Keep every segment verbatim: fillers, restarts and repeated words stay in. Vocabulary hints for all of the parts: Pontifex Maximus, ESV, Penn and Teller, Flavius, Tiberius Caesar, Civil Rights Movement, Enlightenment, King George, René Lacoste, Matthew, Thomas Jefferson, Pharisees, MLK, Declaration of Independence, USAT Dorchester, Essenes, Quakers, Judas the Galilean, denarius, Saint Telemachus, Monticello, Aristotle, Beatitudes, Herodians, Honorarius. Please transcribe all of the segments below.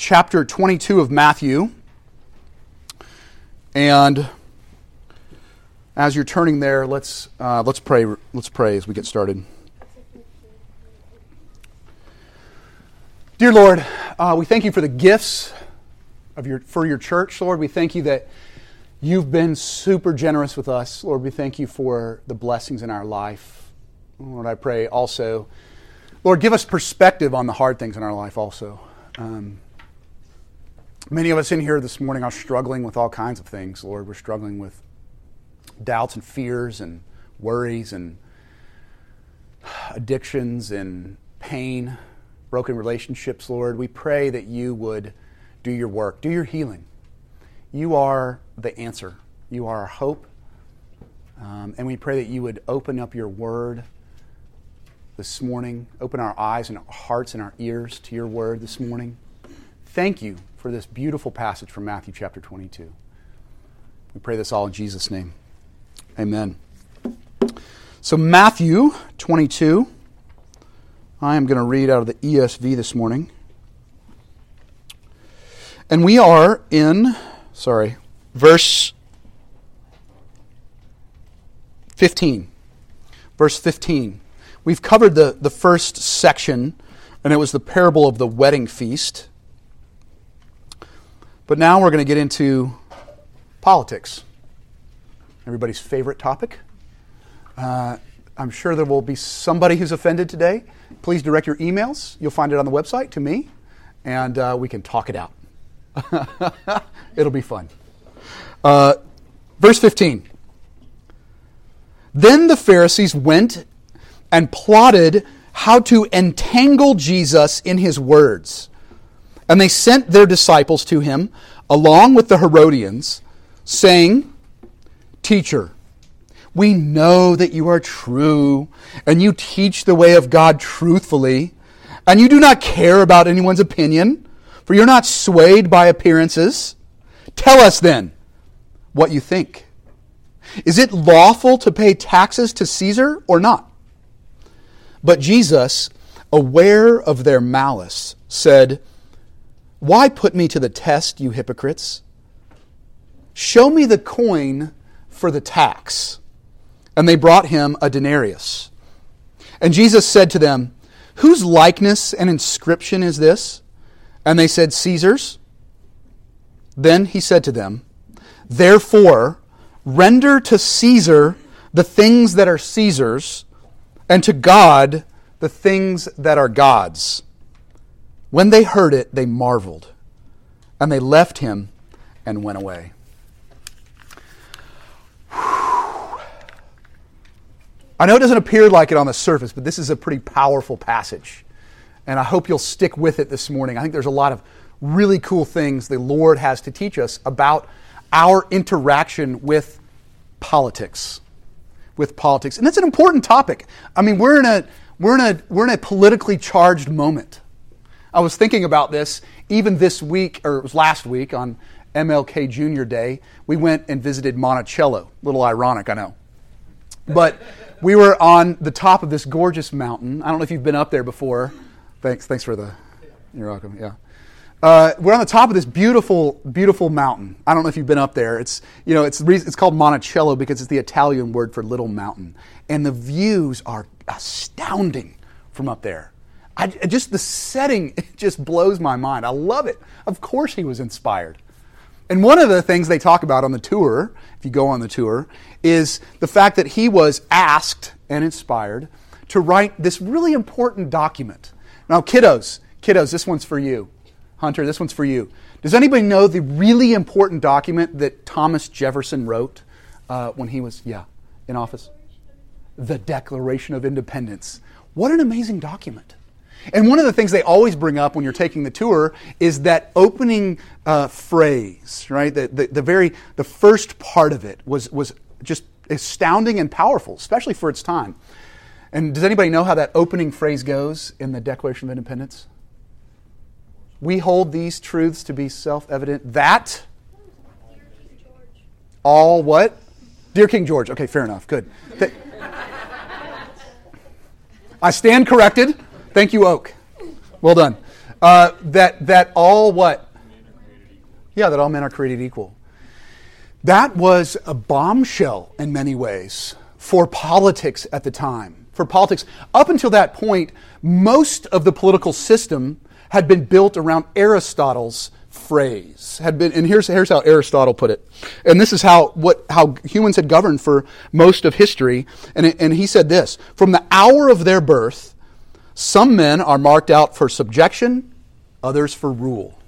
chapter twenty-two of Matthew. And as you're turning there, let's uh, let's pray. Let's pray as we get started. Dear Lord, uh, we thank you for the gifts of your for your church, Lord. We thank you that you've been super generous with us, Lord. We thank you for the blessings in our life, Lord. I pray also, Lord, give us perspective on the hard things in our life. Also, um, many of us in here this morning are struggling with all kinds of things, Lord. We're struggling with doubts and fears and worries and addictions and pain, broken relationships, Lord. We pray that you would do your work, do your healing. You are the answer. You are our hope. Um, and we pray that you would open up your word this morning. Open our eyes and our hearts and our ears to your word this morning. Thank you for this beautiful passage from Matthew chapter twenty-two. We pray this all in Jesus' name. Amen. So Matthew twenty-two. I am going to read out of the E S V this morning. And we are in... Sorry, verse fifteen. Verse fifteen. We've covered the, the first section, and it was the parable of the wedding feast. But now we're going to get into politics. Everybody's favorite topic. Uh, I'm sure there will be somebody who's offended today. Please direct your emails. You'll find it on the website to me, and uh, we can talk it out. It'll be fun. Uh, verse fifteen. Then the Pharisees went and plotted how to entangle Jesus in his words. And they sent their disciples to him, along with the Herodians, saying, "Teacher, we know that you are true, and you teach the way of God truthfully, and you do not care about anyone's opinion, for you're not swayed by appearances. Tell us then what you think. Is it lawful to pay taxes to Caesar or not?" But Jesus, aware of their malice, said, "Why put me to the test, you hypocrites? Show me the coin for the tax." And they brought him a denarius. And Jesus said to them, "Whose likeness and inscription is this?" And they said, "Caesar's." Then he said to them, "Therefore, render to Caesar the things that are Caesar's, and to God the things that are God's." When they heard it, they marveled, and they left him and went away. Whew. I know it doesn't appear like it on the surface, but this is a pretty powerful passage. And I hope you'll stick with it this morning. I think there's a lot of really cool things the Lord has to teach us about our interaction with politics, with politics, and it's an important topic. I mean, we're in a we're in a we're in a politically charged moment. I was thinking about this even this week, or it was last week on M L K Junior Day. We went and visited Monticello. A little ironic, I know, but we were on the top of this gorgeous mountain. I don't know if you've been up there before. Thanks. Thanks for the... You're welcome. Yeah. Uh, we're on the top of this beautiful, beautiful mountain. I don't know if you've been up there. It's, you know, it's it's called Monticello because it's the Italian word for little mountain. And the views are astounding from up there. I, just the setting, it just blows my mind. I love it. Of course he was inspired. And one of the things they talk about on the tour, if you go on the tour, is the fact that he was asked and inspired to write this really important document. Now, kiddos, kiddos, this one's for you. Hunter, this one's for you. Does anybody know the really important document that Thomas Jefferson wrote uh, when he was, yeah, in office? The Declaration of Independence. What an amazing document. And one of the things they always bring up when you're taking the tour is that opening uh, phrase, right? The, the, the very, the first part of it was, was just astounding and powerful, especially for its time. And does anybody know how that opening phrase goes in the Declaration of Independence? "We hold these truths to be self-evident that..." Dear King George. All what? Dear King George. Okay, fair enough. Good. Th- I stand corrected. Thank you, Oak. Well done. Uh, that that all what? Yeah, that all men are created equal. That was a bombshell in many ways for politics at the time. For politics, up until that point, most of the political system had been built around Aristotle's phrase. Had been, and here's here's how Aristotle put it. And this is how what how humans had governed for most of history. And it, and he said this: from the hour of their birth, some men are marked out for subjection, others for rule.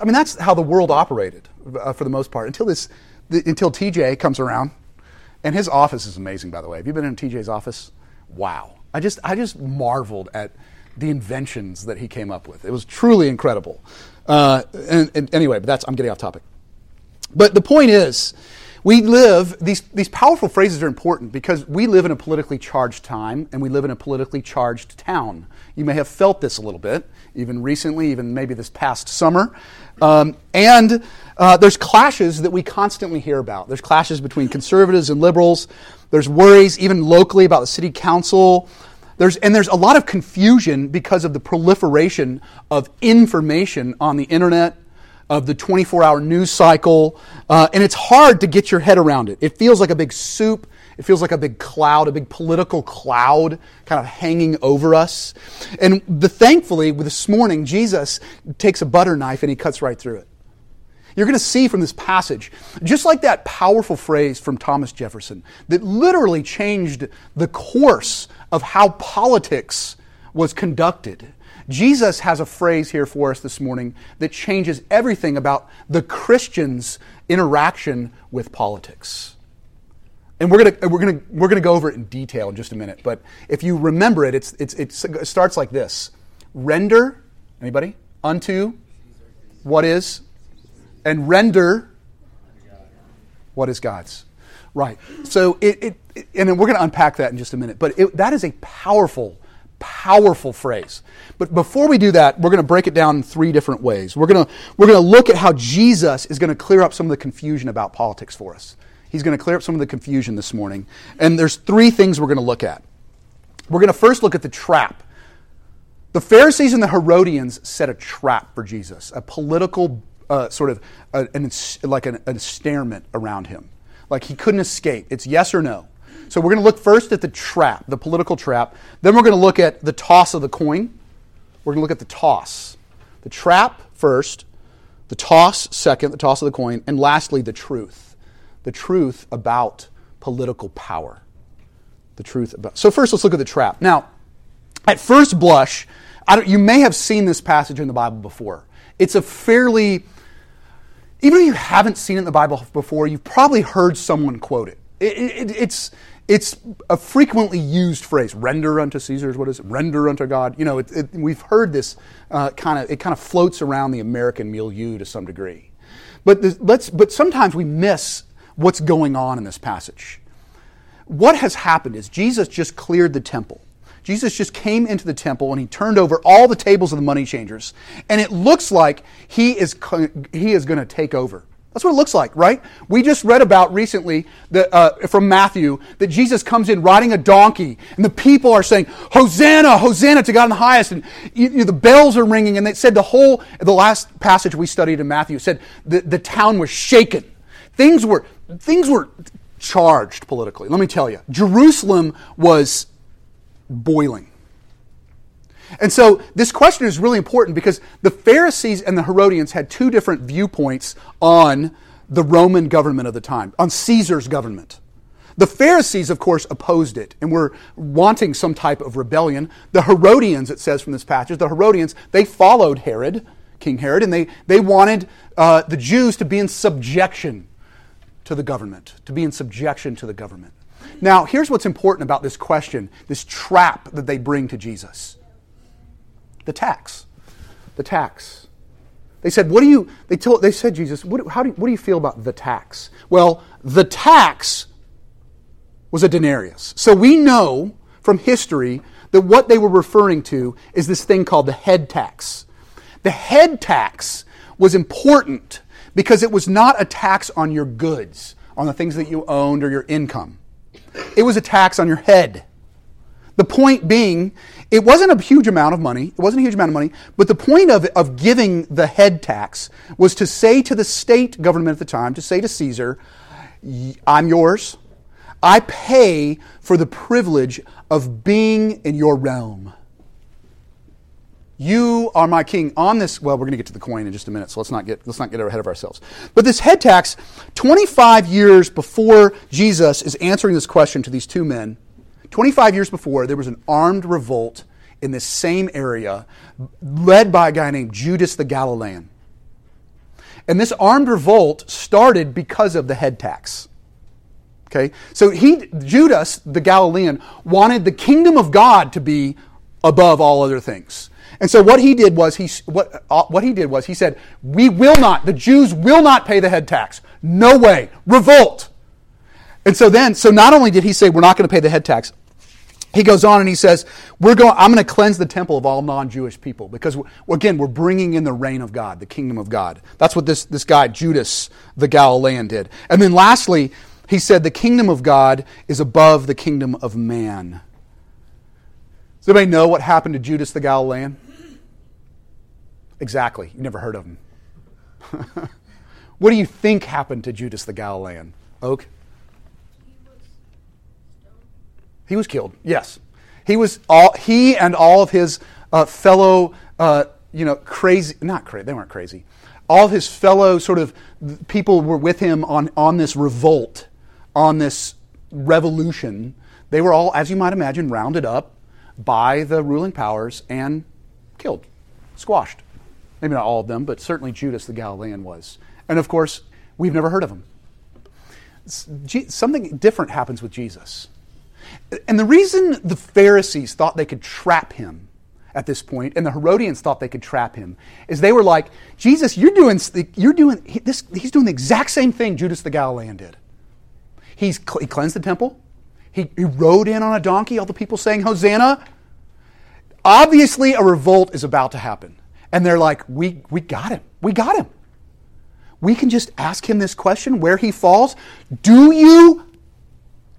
I mean, that's how the world operated uh, for the most part until this, the, until T J comes around, and his office is amazing, by the way. Have you been in T J's office? Wow! I just I just marveled at the inventions that he came up with. It was truly incredible. Uh, and, and anyway, but that's I'm getting off topic. But the point is, we live these these powerful phrases are important because we live in a politically charged time and we live in a politically charged town. You may have felt this a little bit, even recently, even maybe this past summer. Um, and uh, there's clashes that we constantly hear about. There's clashes between conservatives and liberals. There's worries even locally about the city council. There's and there's a lot of confusion because of the proliferation of information on the internet, of the twenty-four hour news cycle, uh, and it's hard to get your head around it. It feels like a big soup. It feels like a big cloud, a big political cloud kind of hanging over us. And the, thankfully, this morning, Jesus takes a butter knife and he cuts right through it. You're going to see from this passage, just like that powerful phrase from Thomas Jefferson that literally changed the course of how politics was conducted. Jesus has a phrase here for us this morning that changes everything about the Christian's interaction with politics. And we're gonna we're gonna we're gonna go over it in detail in just a minute. But if you remember it, it's it's, it's it starts like this: render, anybody, unto what is, and render what is God's. Right. So it, it, it and then we're gonna unpack that in just a minute. But it, that is a powerful, powerful phrase. But before we do that, we're gonna break it down in three different ways. We're gonna we're gonna look at how Jesus is gonna clear up some of the confusion about politics for us. He's going to clear up some of the confusion this morning. And there's three things we're going to look at. We're going to first look at the trap. The Pharisees and the Herodians set a trap for Jesus, a political uh, sort of uh, an, like an, an ensnarement around him. Like he couldn't escape. It's yes or no. So we're going to look first at the trap, the political trap. Then we're going to look at the toss of the coin. We're going to look at the toss. The trap first, the toss second, the toss of the coin, and lastly, the truth. The truth about political power. The truth about. So first, let's look at the trap. Now, at first blush, I don't, you may have seen this passage in the Bible before. It's a fairly, even if you haven't seen it in the Bible before, you've probably heard someone quote it. it, it, it it's it's a frequently used phrase. Render unto Caesar. What is it? Render unto God. You know, it, it, we've heard this uh, kind of. It kind of floats around the American milieu to some degree. But the, let's. But sometimes we miss what's going on in this passage. What has happened is Jesus just cleared the temple. Jesus just came into the temple and he turned over all the tables of the money changers. And it looks like he is he is going to take over. That's what it looks like, right? We just read about recently that, uh, from Matthew that Jesus comes in riding a donkey and the people are saying, Hosanna, Hosanna to God in the highest. And you know, the bells are ringing. And they said the whole, the last passage we studied in Matthew said the, the town was shaken. Things were things were charged politically. Let me tell you, Jerusalem was boiling. And so this question is really important because the Pharisees and the Herodians had two different viewpoints on the Roman government of the time, on Caesar's government. The Pharisees, of course, opposed it and were wanting some type of rebellion. The Herodians, it says from this passage, the Herodians, they followed Herod, King Herod, and they, they wanted uh, the Jews to be in subjection to the government, to be in subjection to the government. Now, here's what's important about this question, this trap that they bring to Jesus. The tax. The tax. They said, what do you, they told, they said, Jesus, what, how do, what do you feel about the tax? Well, the tax was a denarius. So we know from history that what they were referring to is this thing called the head tax. The head tax was important because it was not a tax on your goods, on the things that you owned or your income. It was a tax on your head. The point being, it wasn't a huge amount of money, it wasn't a huge amount of money, but the point of, of giving the head tax was to say to the state government at the time, to say to Caesar, I'm yours, I pay for the privilege of being in your realm. You are my king on this. Well, we're going to get to the coin in just a minute, so let's not get let's not get ahead of ourselves. But this head tax, twenty-five years before Jesus is answering this question to these two men, twenty-five years before, there was an armed revolt in this same area led by a guy named Judas the Galilean. And this armed revolt started because of the head tax. Okay? So he Judas the Galilean wanted the kingdom of God to be above all other things. And so what he did was he what uh, what he did was he said, "We will not. The Jews will not pay the head tax. No way. Revolt." And so then, so not only did he say we're not going to pay the head tax, he goes on and he says, "We're going. I'm going to cleanse the temple of all non-Jewish people because we're, again, we're bringing in the reign of God, the kingdom of God." That's what this this guy Judas the Galilean did. And then lastly, he said, "The kingdom of God is above the kingdom of man." Does anybody know what happened to Judas the Galilean? Exactly. You never heard of him. What do you think happened to Judas the Galilean? Oak? He was killed. Yes, he was. All he and all of his uh, fellow, uh, you know, crazy. Not crazy. They weren't crazy. All of his fellow sort of people were with him on on this revolt, on this revolution. They were all, as you might imagine, rounded up by the ruling powers and killed, squashed. Maybe not all of them, but certainly Judas the Galilean was. And of course, we've never heard of him. Something different happens with Jesus. And the reason the Pharisees thought they could trap him at this point, and the Herodians thought they could trap him, is they were like, Jesus, you're doing, you're doing this, he's doing the exact same thing Judas the Galilean did. He's, he cleansed the temple. He, he rode in on a donkey, all the people saying, Hosanna. Obviously, a revolt is about to happen. And they're like, we we got him. We got him. We can just ask him this question, where he falls. Do you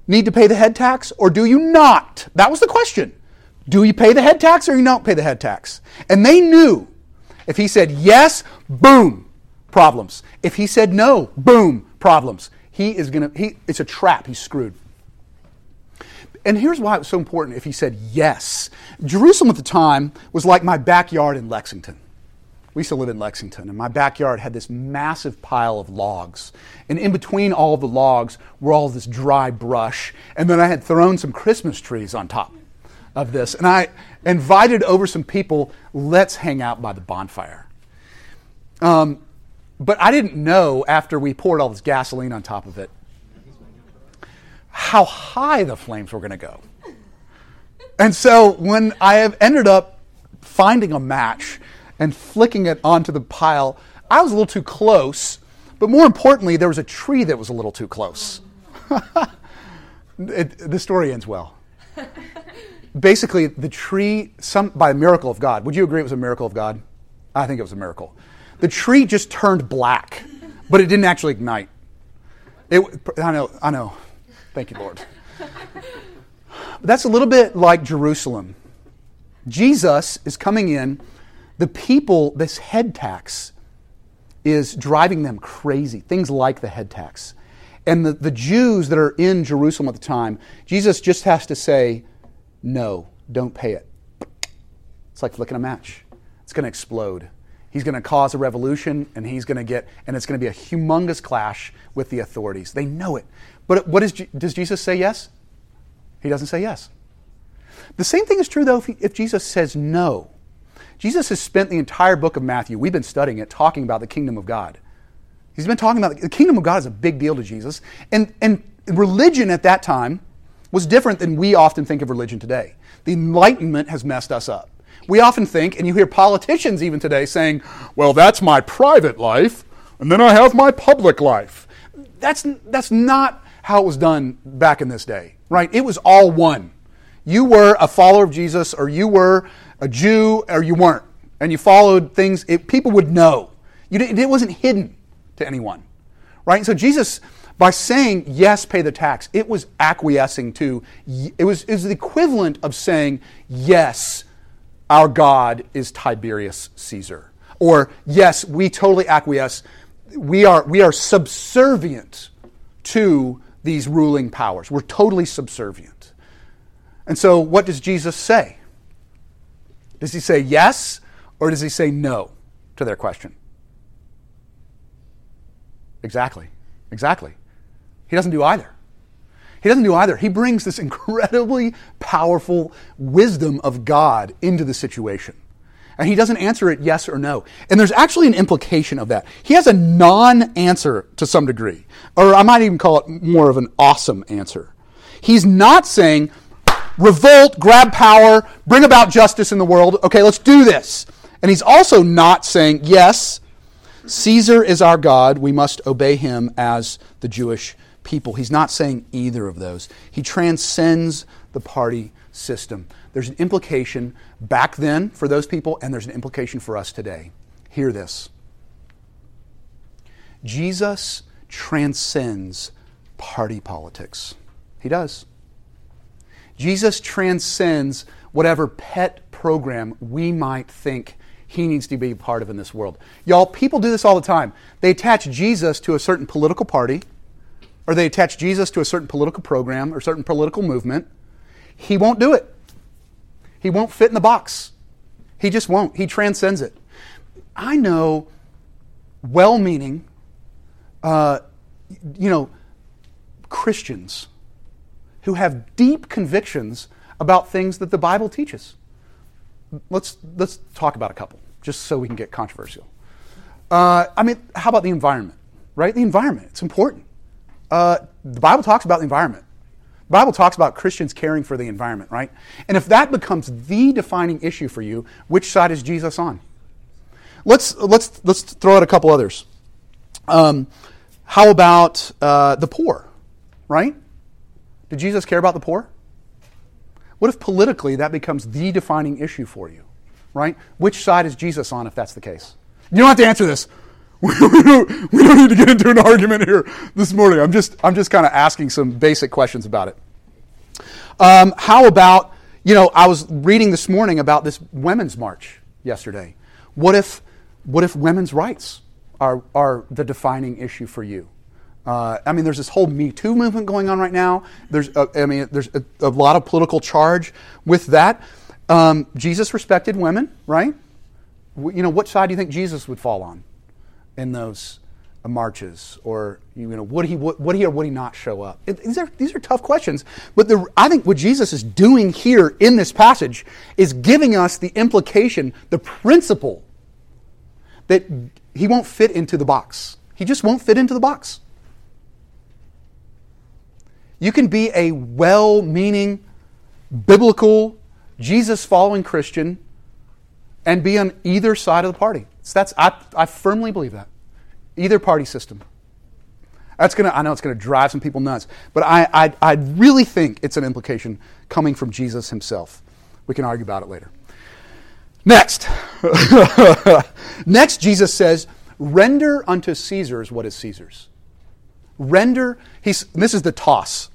need to pay the head tax or do you not? That was the question. Do you pay the head tax or you don't pay the head tax? And they knew if he said yes, boom, problems. If he said no, boom, problems. He is going to, he it's a trap. He's screwed. And here's why it was so important if he said yes. Jerusalem at the time was like my backyard in Lexington. We used to live in Lexington, and my backyard had this massive pile of logs. And in between all the logs were all this dry brush. And then I had thrown some Christmas trees on top of this. And I invited over some people, let's hang out by the bonfire. Um, but I didn't know after we poured all this gasoline on top of it how high the flames were going to go. And so when I have ended up finding a match and flicking it onto the pile, I was a little too close, but more importantly, there was a tree that was a little too close. it, the story ends well. Basically, the tree, some by a miracle of God, would you agree it was a miracle of God? I think it was a miracle. The tree just turned black, but it didn't actually ignite. It, I know, I know. Thank you, Lord. That's a little bit like Jerusalem. Jesus is coming in. The people, this head tax is driving them crazy. Things like the head tax. And the, the Jews that are in Jerusalem at the time, Jesus just has to say, no, don't pay it. It's like flicking a match. It's going to explode. He's going to cause a revolution, and he's going to get, and it's going to be a humongous clash with the authorities. They know it. But what is, does Jesus say yes? He doesn't say yes. The same thing is true, though, if, he, if Jesus says no. Jesus has spent the entire book of Matthew, we've been studying it, talking about the kingdom of God. He's been talking about the kingdom of God is a big deal to Jesus. And, and religion at that time was different than we often think of religion today. The Enlightenment has messed us up. We often think, and you hear politicians even today saying, well, that's my private life, and then I have my public life. That's, that's not how it was done back in this day, right? It was all one. You were a follower of Jesus, or you were a Jew, or you weren't. And you followed things, it, people would know. You, it wasn't hidden to anyone, right? And so Jesus, by saying, yes, pay the tax, it was acquiescing to, it was, it was the equivalent of saying, yes, our God is Tiberius Caesar. Or, yes, we totally acquiesce. We are, we are subservient to these ruling powers. We're totally subservient. And so what does Jesus say? Does he say yes, or does he say no to their question? Exactly. Exactly. He doesn't do either. He doesn't do either. He brings this incredibly powerful wisdom of God into the situation. And he doesn't answer it yes or no. And there's actually an implication of that. He has a non-answer to some degree. Or I might even call it more of an awesome answer. He's not saying, revolt, grab power, bring about justice in the world. Okay, let's do this. And he's also not saying, yes, Caesar is our God. We must obey him as the Jewish people. He's not saying either of those. He transcends the party system. There's an implication back then for those people, and there's an implication for us today. Hear this. Jesus transcends party politics. He does. Jesus transcends whatever pet program we might think he needs to be a part of in this world. Y'all, people do this all the time. They attach Jesus to a certain political party, or they attach Jesus to a certain political program or certain political movement. He won't do it. He won't fit in the box. He just won't. He transcends it. I know well-meaning, uh, you know, Christians who have deep convictions about things that the Bible teaches. Let's let's talk about a couple, just so we can get controversial. Uh, I mean, how about the environment, right? The environment, it's important. Uh, the Bible talks about the environment. The Bible talks about Christians caring for the environment, right? And if that becomes the defining issue for you, which side is Jesus on? Let's let's let's throw out a couple others. Um, how about uh, the poor, right? Did Jesus care about the poor? What if politically that becomes the defining issue for you, right? Which side is Jesus on if that's the case? You don't have to answer this. We don't, we don't need to get into an argument here this morning. I'm just I'm just kind of asking some basic questions about it. Um, how about, you know, I was reading this morning about this women's march yesterday. What if what if women's rights are, are the defining issue for you? Uh, I mean, there's this whole Me Too movement going on right now. There's, a, I mean, there's a, a lot of political charge with that. Um, Jesus respected women, right? W- you know, what side do you think Jesus would fall on in those uh, marches? Or, you know, would he, would, would he or would he not show up? It, these are, these are tough questions. But the, I think what Jesus is doing here in this passage is giving us the implication, the principle, that he won't fit into the box. He just won't fit into the box. You can be a well-meaning, biblical, Jesus-following Christian and be on either side of the party. So that's I, I firmly believe that. Either party system. That's gonna I know it's gonna drive some people nuts, but I, I I really think it's an implication coming from Jesus himself. We can argue about it later. Next. Next, Jesus says, "Render unto Caesar's what is Caesar's." Render, he's, this is the toss.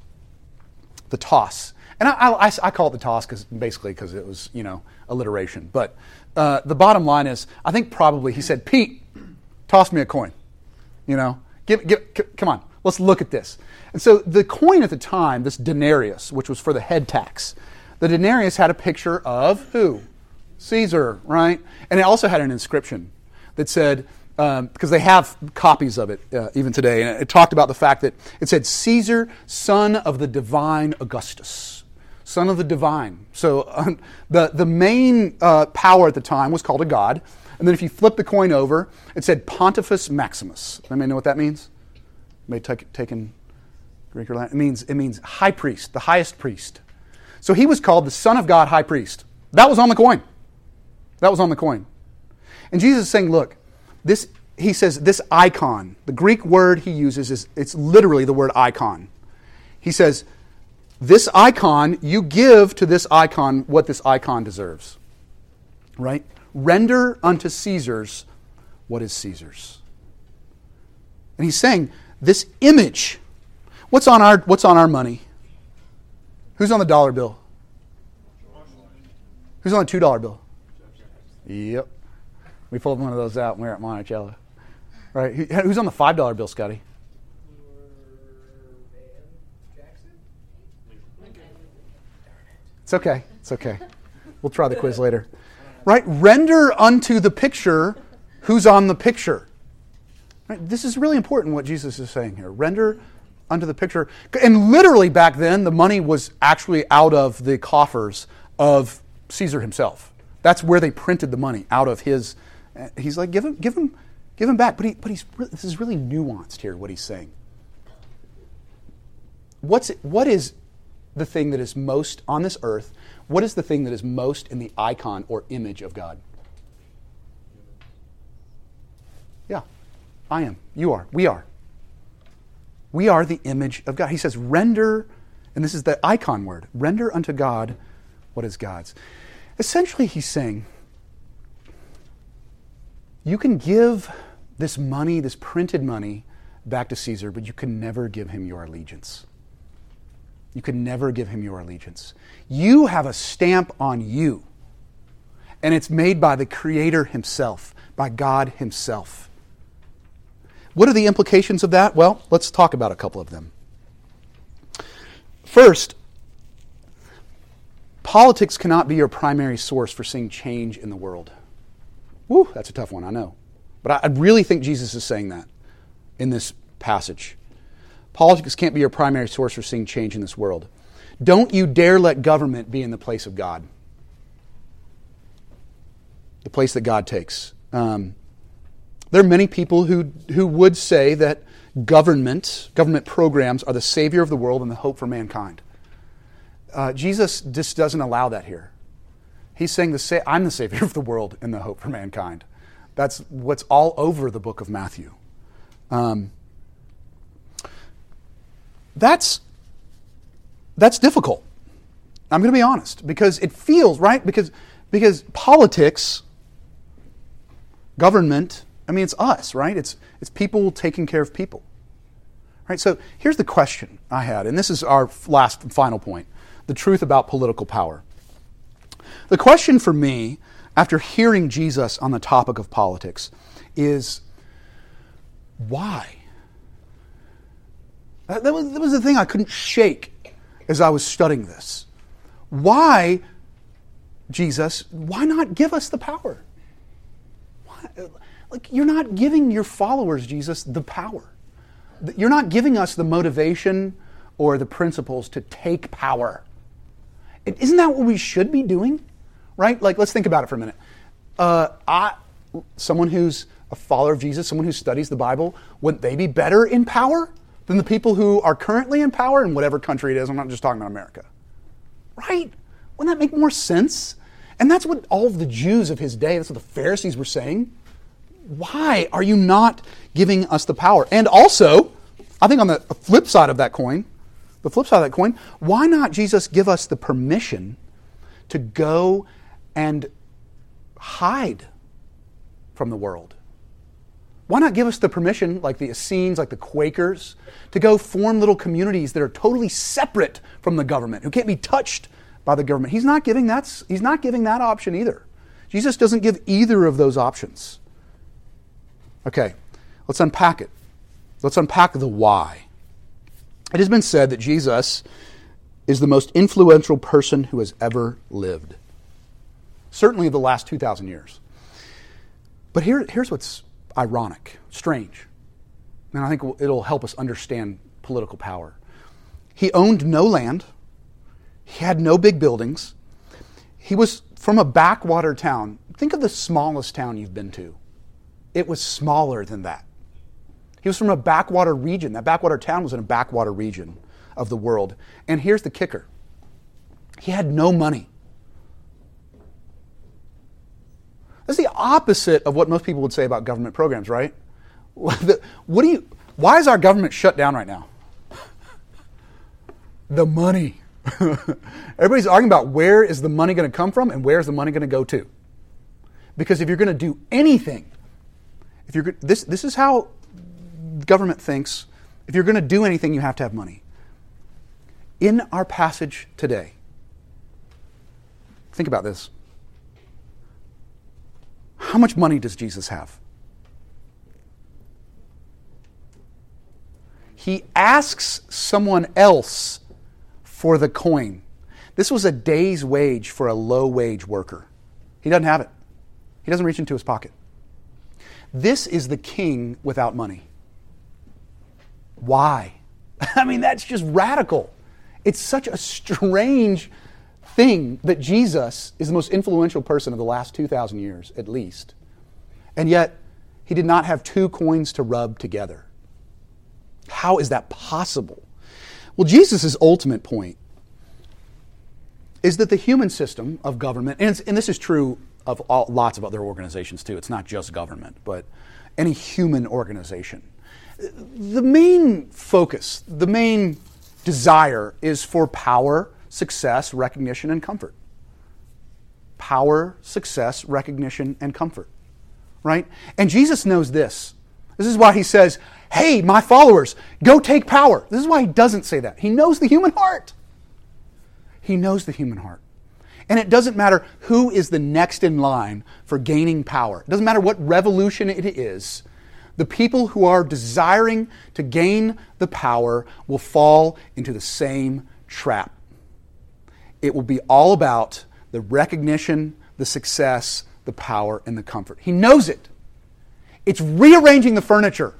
The toss. And I, I, I call it the toss because basically because it was, you know, alliteration. But uh, the bottom line is, I think probably he said, Pete, toss me a coin. You know, give, give, c- come on, let's look at this. And so the coin at the time, this denarius, which was for the head tax, the denarius had a picture of who? Caesar, right? And it also had an inscription that said, Um, because they have copies of it uh, even today. And it talked about the fact that it said, Caesar, son of the divine Augustus. Son of the divine. So um, the, the main uh, power at the time was called a god. And then if you flip the coin over, it said Pontifex Maximus. Anybody know what that means? Anybody take, take in Greek or Latin? It means, it means high priest, the highest priest. So he was called the son of God, high priest. That was on the coin. That was on the coin. And Jesus is saying, look, This, he says, this icon, the Greek word he uses is, it's literally the word icon. He says, this icon, you give to this icon what this icon deserves, right? Render unto Caesar's what is Caesar's. And he's saying, this image What's on our what's on our money? Who's on the dollar bill? Who's on the two dollar bill? Yep. We pulled one of those out when we were at Monticello. Right? Who's on the five dollar bill, Scotty? It's okay. It's okay. We'll try the quiz later. Right? Render unto the picture who's on the picture. Right? This is really important what Jesus is saying here. Render unto the picture. And literally back then, the money was actually out of the coffers of Caesar himself. That's where they printed the money, out of his. He's like, give him, give him, give him back. But he, but he's. This is really nuanced here, what he's saying. What's what is the thing that is most on this earth? What is the thing that is most in the icon or image of God? Yeah, I am. You are. We are. We are the image of God. He says, render, and this is the icon word, render unto God what is God's. Essentially, he's saying, you can give this money, this printed money, back to Caesar, but you can never give him your allegiance. You can never give him your allegiance. You have a stamp on you, and it's made by the Creator himself, by God himself. What are the implications of that? Well, let's talk about a couple of them. First, politics cannot be your primary source for seeing change in the world. Woo, that's a tough one, I know. But I really think Jesus is saying that in this passage. Politics can't be your primary source for seeing change in this world. Don't you dare let government be in the place of God. The place that God takes. Um, there are many people who, who would say that government, government programs are the savior of the world and the hope for mankind. Uh, Jesus just doesn't allow that here. He's saying, the sa- I'm the Savior of the world and the hope for mankind. That's what's all over the book of Matthew. Um, that's that's difficult. I'm going to be honest, because it feels, right? Because, because politics, government, I mean, it's us, right? It's, it's people taking care of people. Right? So here's the question I had, and this is our last and final point. The truth about political power. The question for me, after hearing Jesus on the topic of politics, is why? That, that, was, that was the thing I couldn't shake as I was studying this. Why, Jesus, why not give us the power? Why? Like, you're not giving your followers, Jesus, the power. You're not giving us the motivation or the principles to take power. Isn't that what we should be doing? Right? Like, let's think about it for a minute. Uh, I, someone who's a follower of Jesus, someone who studies the Bible, wouldn't they be better in power than the people who are currently in power in whatever country it is? I'm not just talking about America. Right? Wouldn't that make more sense? And that's what all of the Jews of his day, that's what the Pharisees were saying. Why are you not giving us the power? And also, I think on the flip side of that coin, The flip side of that coin, why not, Jesus, give us the permission to go and hide from the world? Why not give us the permission, like the Essenes, like the Quakers, to go form little communities that are totally separate from the government, who can't be touched by the government? He's not giving that, he's not giving that option either. Jesus doesn't give either of those options. Okay, let's unpack it. Let's unpack the why. It has been said that Jesus is the most influential person who has ever lived. Certainly the last two thousand years. But here, here's what's ironic, strange, and I think it'll help us understand political power. He owned no land. He had no big buildings. He was from a backwater town. Think of the smallest town you've been to. It was smaller than that. He was from a backwater region. That backwater town was in a backwater region of the world. And here's the kicker. He had no money. That's the opposite of what most people would say about government programs, right? What do you? Why is our government shut down right now? The money. Everybody's arguing about where is the money going to come from and where is the money going to go to. Because if you're going to do anything, if you're this, this is how government thinks If you're going to do anything, you have to have money. In our passage today, think about this. How much money does Jesus have? He asks someone else for the coin. This was a day's wage for a low-wage worker. He doesn't have it. He doesn't reach into his pocket. This is the king without money. Why? I mean, that's just radical. It's such a strange thing that Jesus is the most influential person of the last two thousand years, at least. And yet, he did not have two coins to rub together. How is that possible? Well, Jesus' ultimate point is that the human system of government, and, it's, and this is true of all, lots of other organizations too, it's not just government, but any human organization. The main focus, the main desire is for power, success, recognition, and comfort. Power, success, recognition, and comfort, right? And Jesus knows this. This is why he says, hey, my followers, go take power. This is why he doesn't say that. He knows the human heart. He knows the human heart. And it doesn't matter who is the next in line for gaining power. It doesn't matter what revolution it is. The people who are desiring to gain the power will fall into the same trap. It will be all about the recognition, the success, the power, and the comfort. He knows it. It's rearranging the furniture.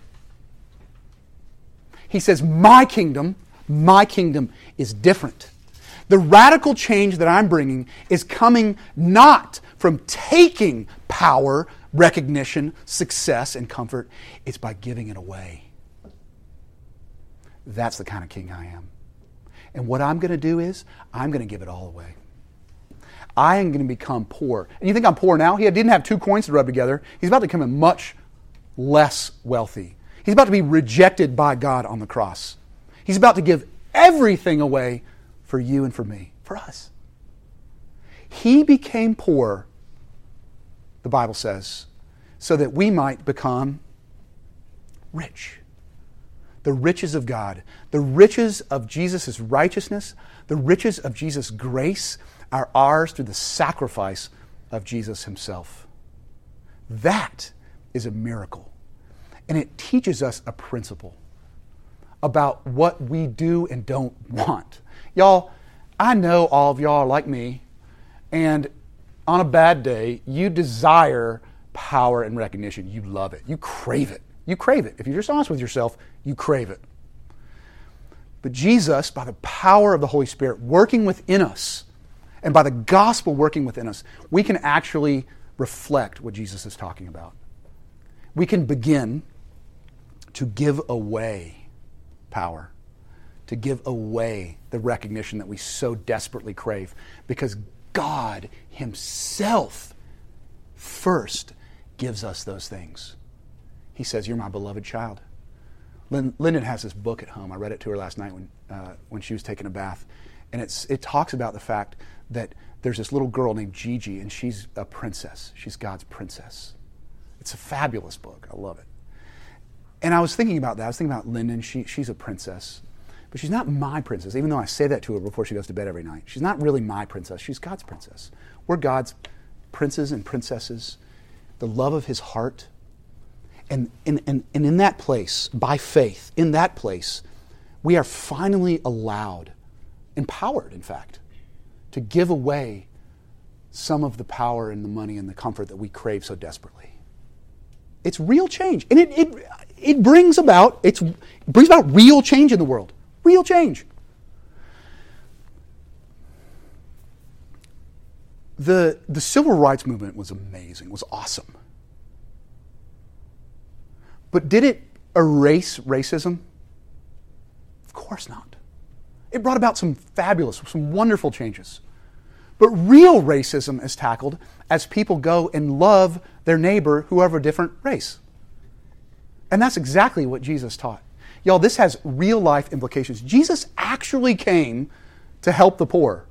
He says, my kingdom, my kingdom is different. The radical change that I'm bringing is coming not from taking power, recognition, success, and comfort. It's by giving it away. That's the kind of king I am. And what I'm going to do is I'm going to give it all away. I am going to become poor. And you think I'm poor now? He didn't have two coins to rub together. He's about to become much less wealthy. He's about to be rejected by God on the cross. He's about to give everything away for you and for me, for us. He became poor, the Bible says, so that we might become rich. The riches of God, the riches of Jesus' righteousness, the riches of Jesus' grace are ours through the sacrifice of Jesus himself. That is a miracle. And it teaches us a principle about what we do and don't want. Y'all, I know all of y'all are like me, and on a bad day, you desire power and recognition. You love it. You crave it. You crave it. If you're just honest with yourself, you crave it. But Jesus, by the power of the Holy Spirit working within us, and by the gospel working within us, we can actually reflect what Jesus is talking about. We can begin to give away power, to give away the recognition that we so desperately crave, because God himself first gives us those things. He says, you're my beloved child. Lynn, Lyndon has this book at home. I read it to her last night when uh, when she was taking a bath. And it's it talks about the fact that there's this little girl named Gigi, and she's a princess. She's God's princess. It's a fabulous book. I love it. And I was thinking about that. I was thinking about Lyndon. She, she's a princess. But she's not my princess, even though I say that to her before she goes to bed every night. She's not really my princess. She's God's princess. We're God's princes and princesses, the love of his heart. And, and, and, and in that place, by faith, in that place, we are finally allowed, empowered, in fact, to give away some of the power and the money and the comfort that we crave so desperately. It's real change. And it it, it brings about it's, it brings about real change in the world. Real change. The, the Civil Rights Movement was amazing, was awesome. But did it erase racism? Of course not. It brought about some fabulous, some wonderful changes. But real racism is tackled as people go and love their neighbor who are of a different race. And that's exactly what Jesus taught. Y'all, this has real-life implications. Jesus actually came to help the poor.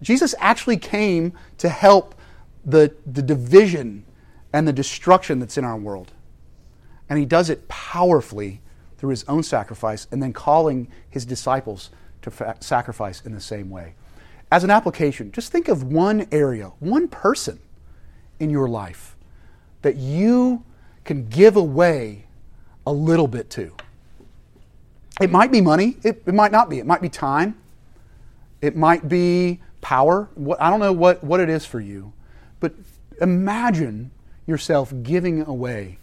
Jesus actually came to help the, the division and the destruction that's in our world. And he does it powerfully through his own sacrifice, and then calling his disciples to fa- sacrifice in the same way. As an application, just think of one area, one person in your life that you can give away a little bit to. It might be money. It, it might not be. It might be time. It might be power. What, I don't know what, what it is for you, but imagine yourself giving away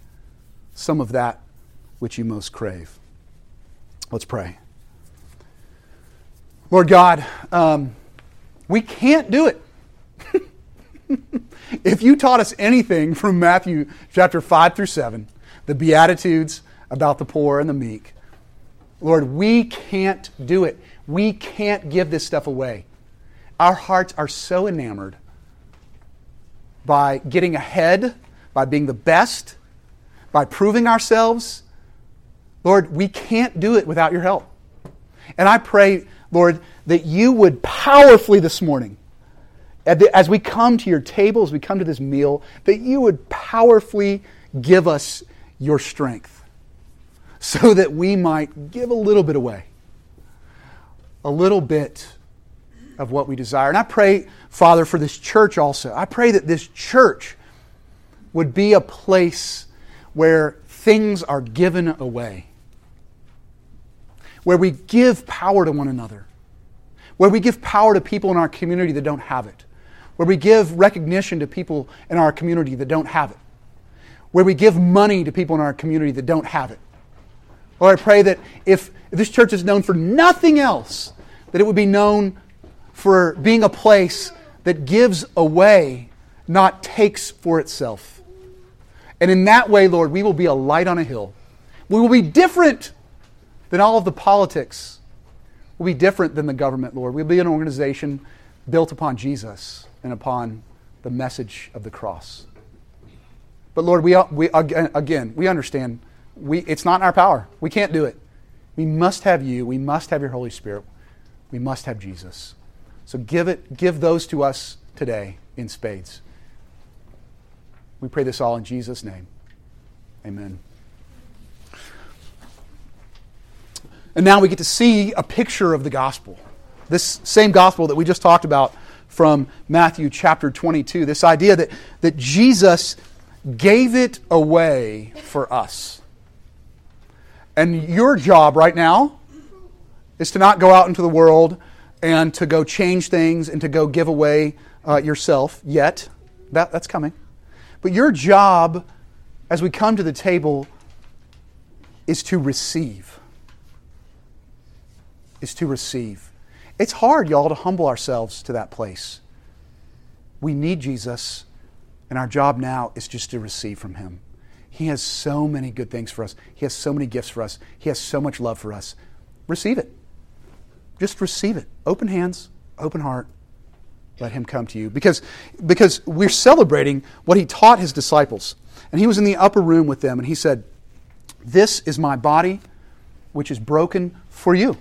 some of that which you most crave. Let's pray. Lord God, um, we can't do it. If you taught us anything from Matthew chapter five through seven, the Beatitudes about the poor and the meek, Lord, we can't do it. We can't give this stuff away. Our hearts are so enamored by getting ahead, by being the best, by proving ourselves. Lord, we can't do it without your help. And I pray, Lord, that you would powerfully this morning, as we come to your table, as we come to this meal, that you would powerfully give us your strength so that we might give a little bit away, a little bit of what we desire. And I pray, Father, for this church also. I pray that this church would be a place where things are given away, where we give power to one another, where we give power to people in our community that don't have it, where we give recognition to people in our community that don't have it, where we give money to people in our community that don't have it. Lord, I pray that if this church is known for nothing else, that it would be known for being a place that gives away, not takes for itself. And in that way, Lord, we will be a light on a hill. We will be different than all of the politics. We'll be different than the government, Lord. We'll be an organization built upon Jesus and upon the message of the cross. But Lord, we, we again, we understand we it's not in our power. We can't do it. We must have you. We must have your Holy Spirit. We must have Jesus. So give it, give those to us today in spades. We pray this all in Jesus' name. Amen. And now we get to see a picture of the gospel. This same gospel that we just talked about from Matthew chapter twenty-two. This idea that, that Jesus gave it away for us. And your job right now is to not go out into the world and to go change things and to go give away uh, yourself yet. That, that's coming. But your job as we come to the table is to receive. Is to receive. It's hard, y'all, to humble ourselves to that place. We need Jesus, and our job now is just to receive from him. He has so many good things for us. He has so many gifts for us. He has so much love for us. Receive it. Just receive it. Open hands, open heart. Let him come to you. Because, because we're celebrating what he taught his disciples. And he was in the upper room with them, and he said, "This is my body, which is broken for you.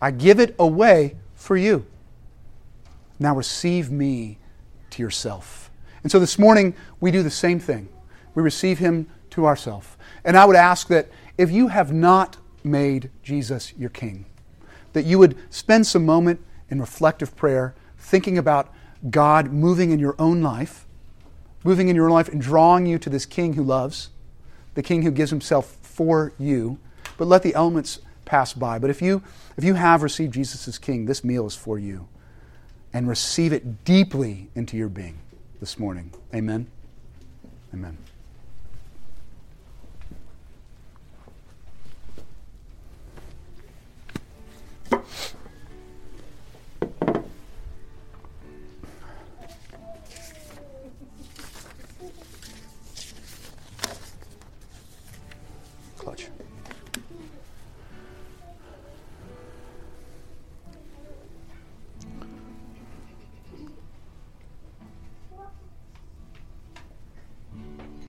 I give it away for you. Now receive me to yourself." And so this morning, we do the same thing. We receive him to ourselves. And I would ask that if you have not made Jesus your King, that you would spend some moment in reflective prayer, thinking about God moving in your own life, moving in your own life and drawing you to this King who loves, the King who gives himself for you. But let the elements pass by. But if you if you have received Jesus as King, this meal is for you. And receive it deeply into your being this morning. Amen. Amen.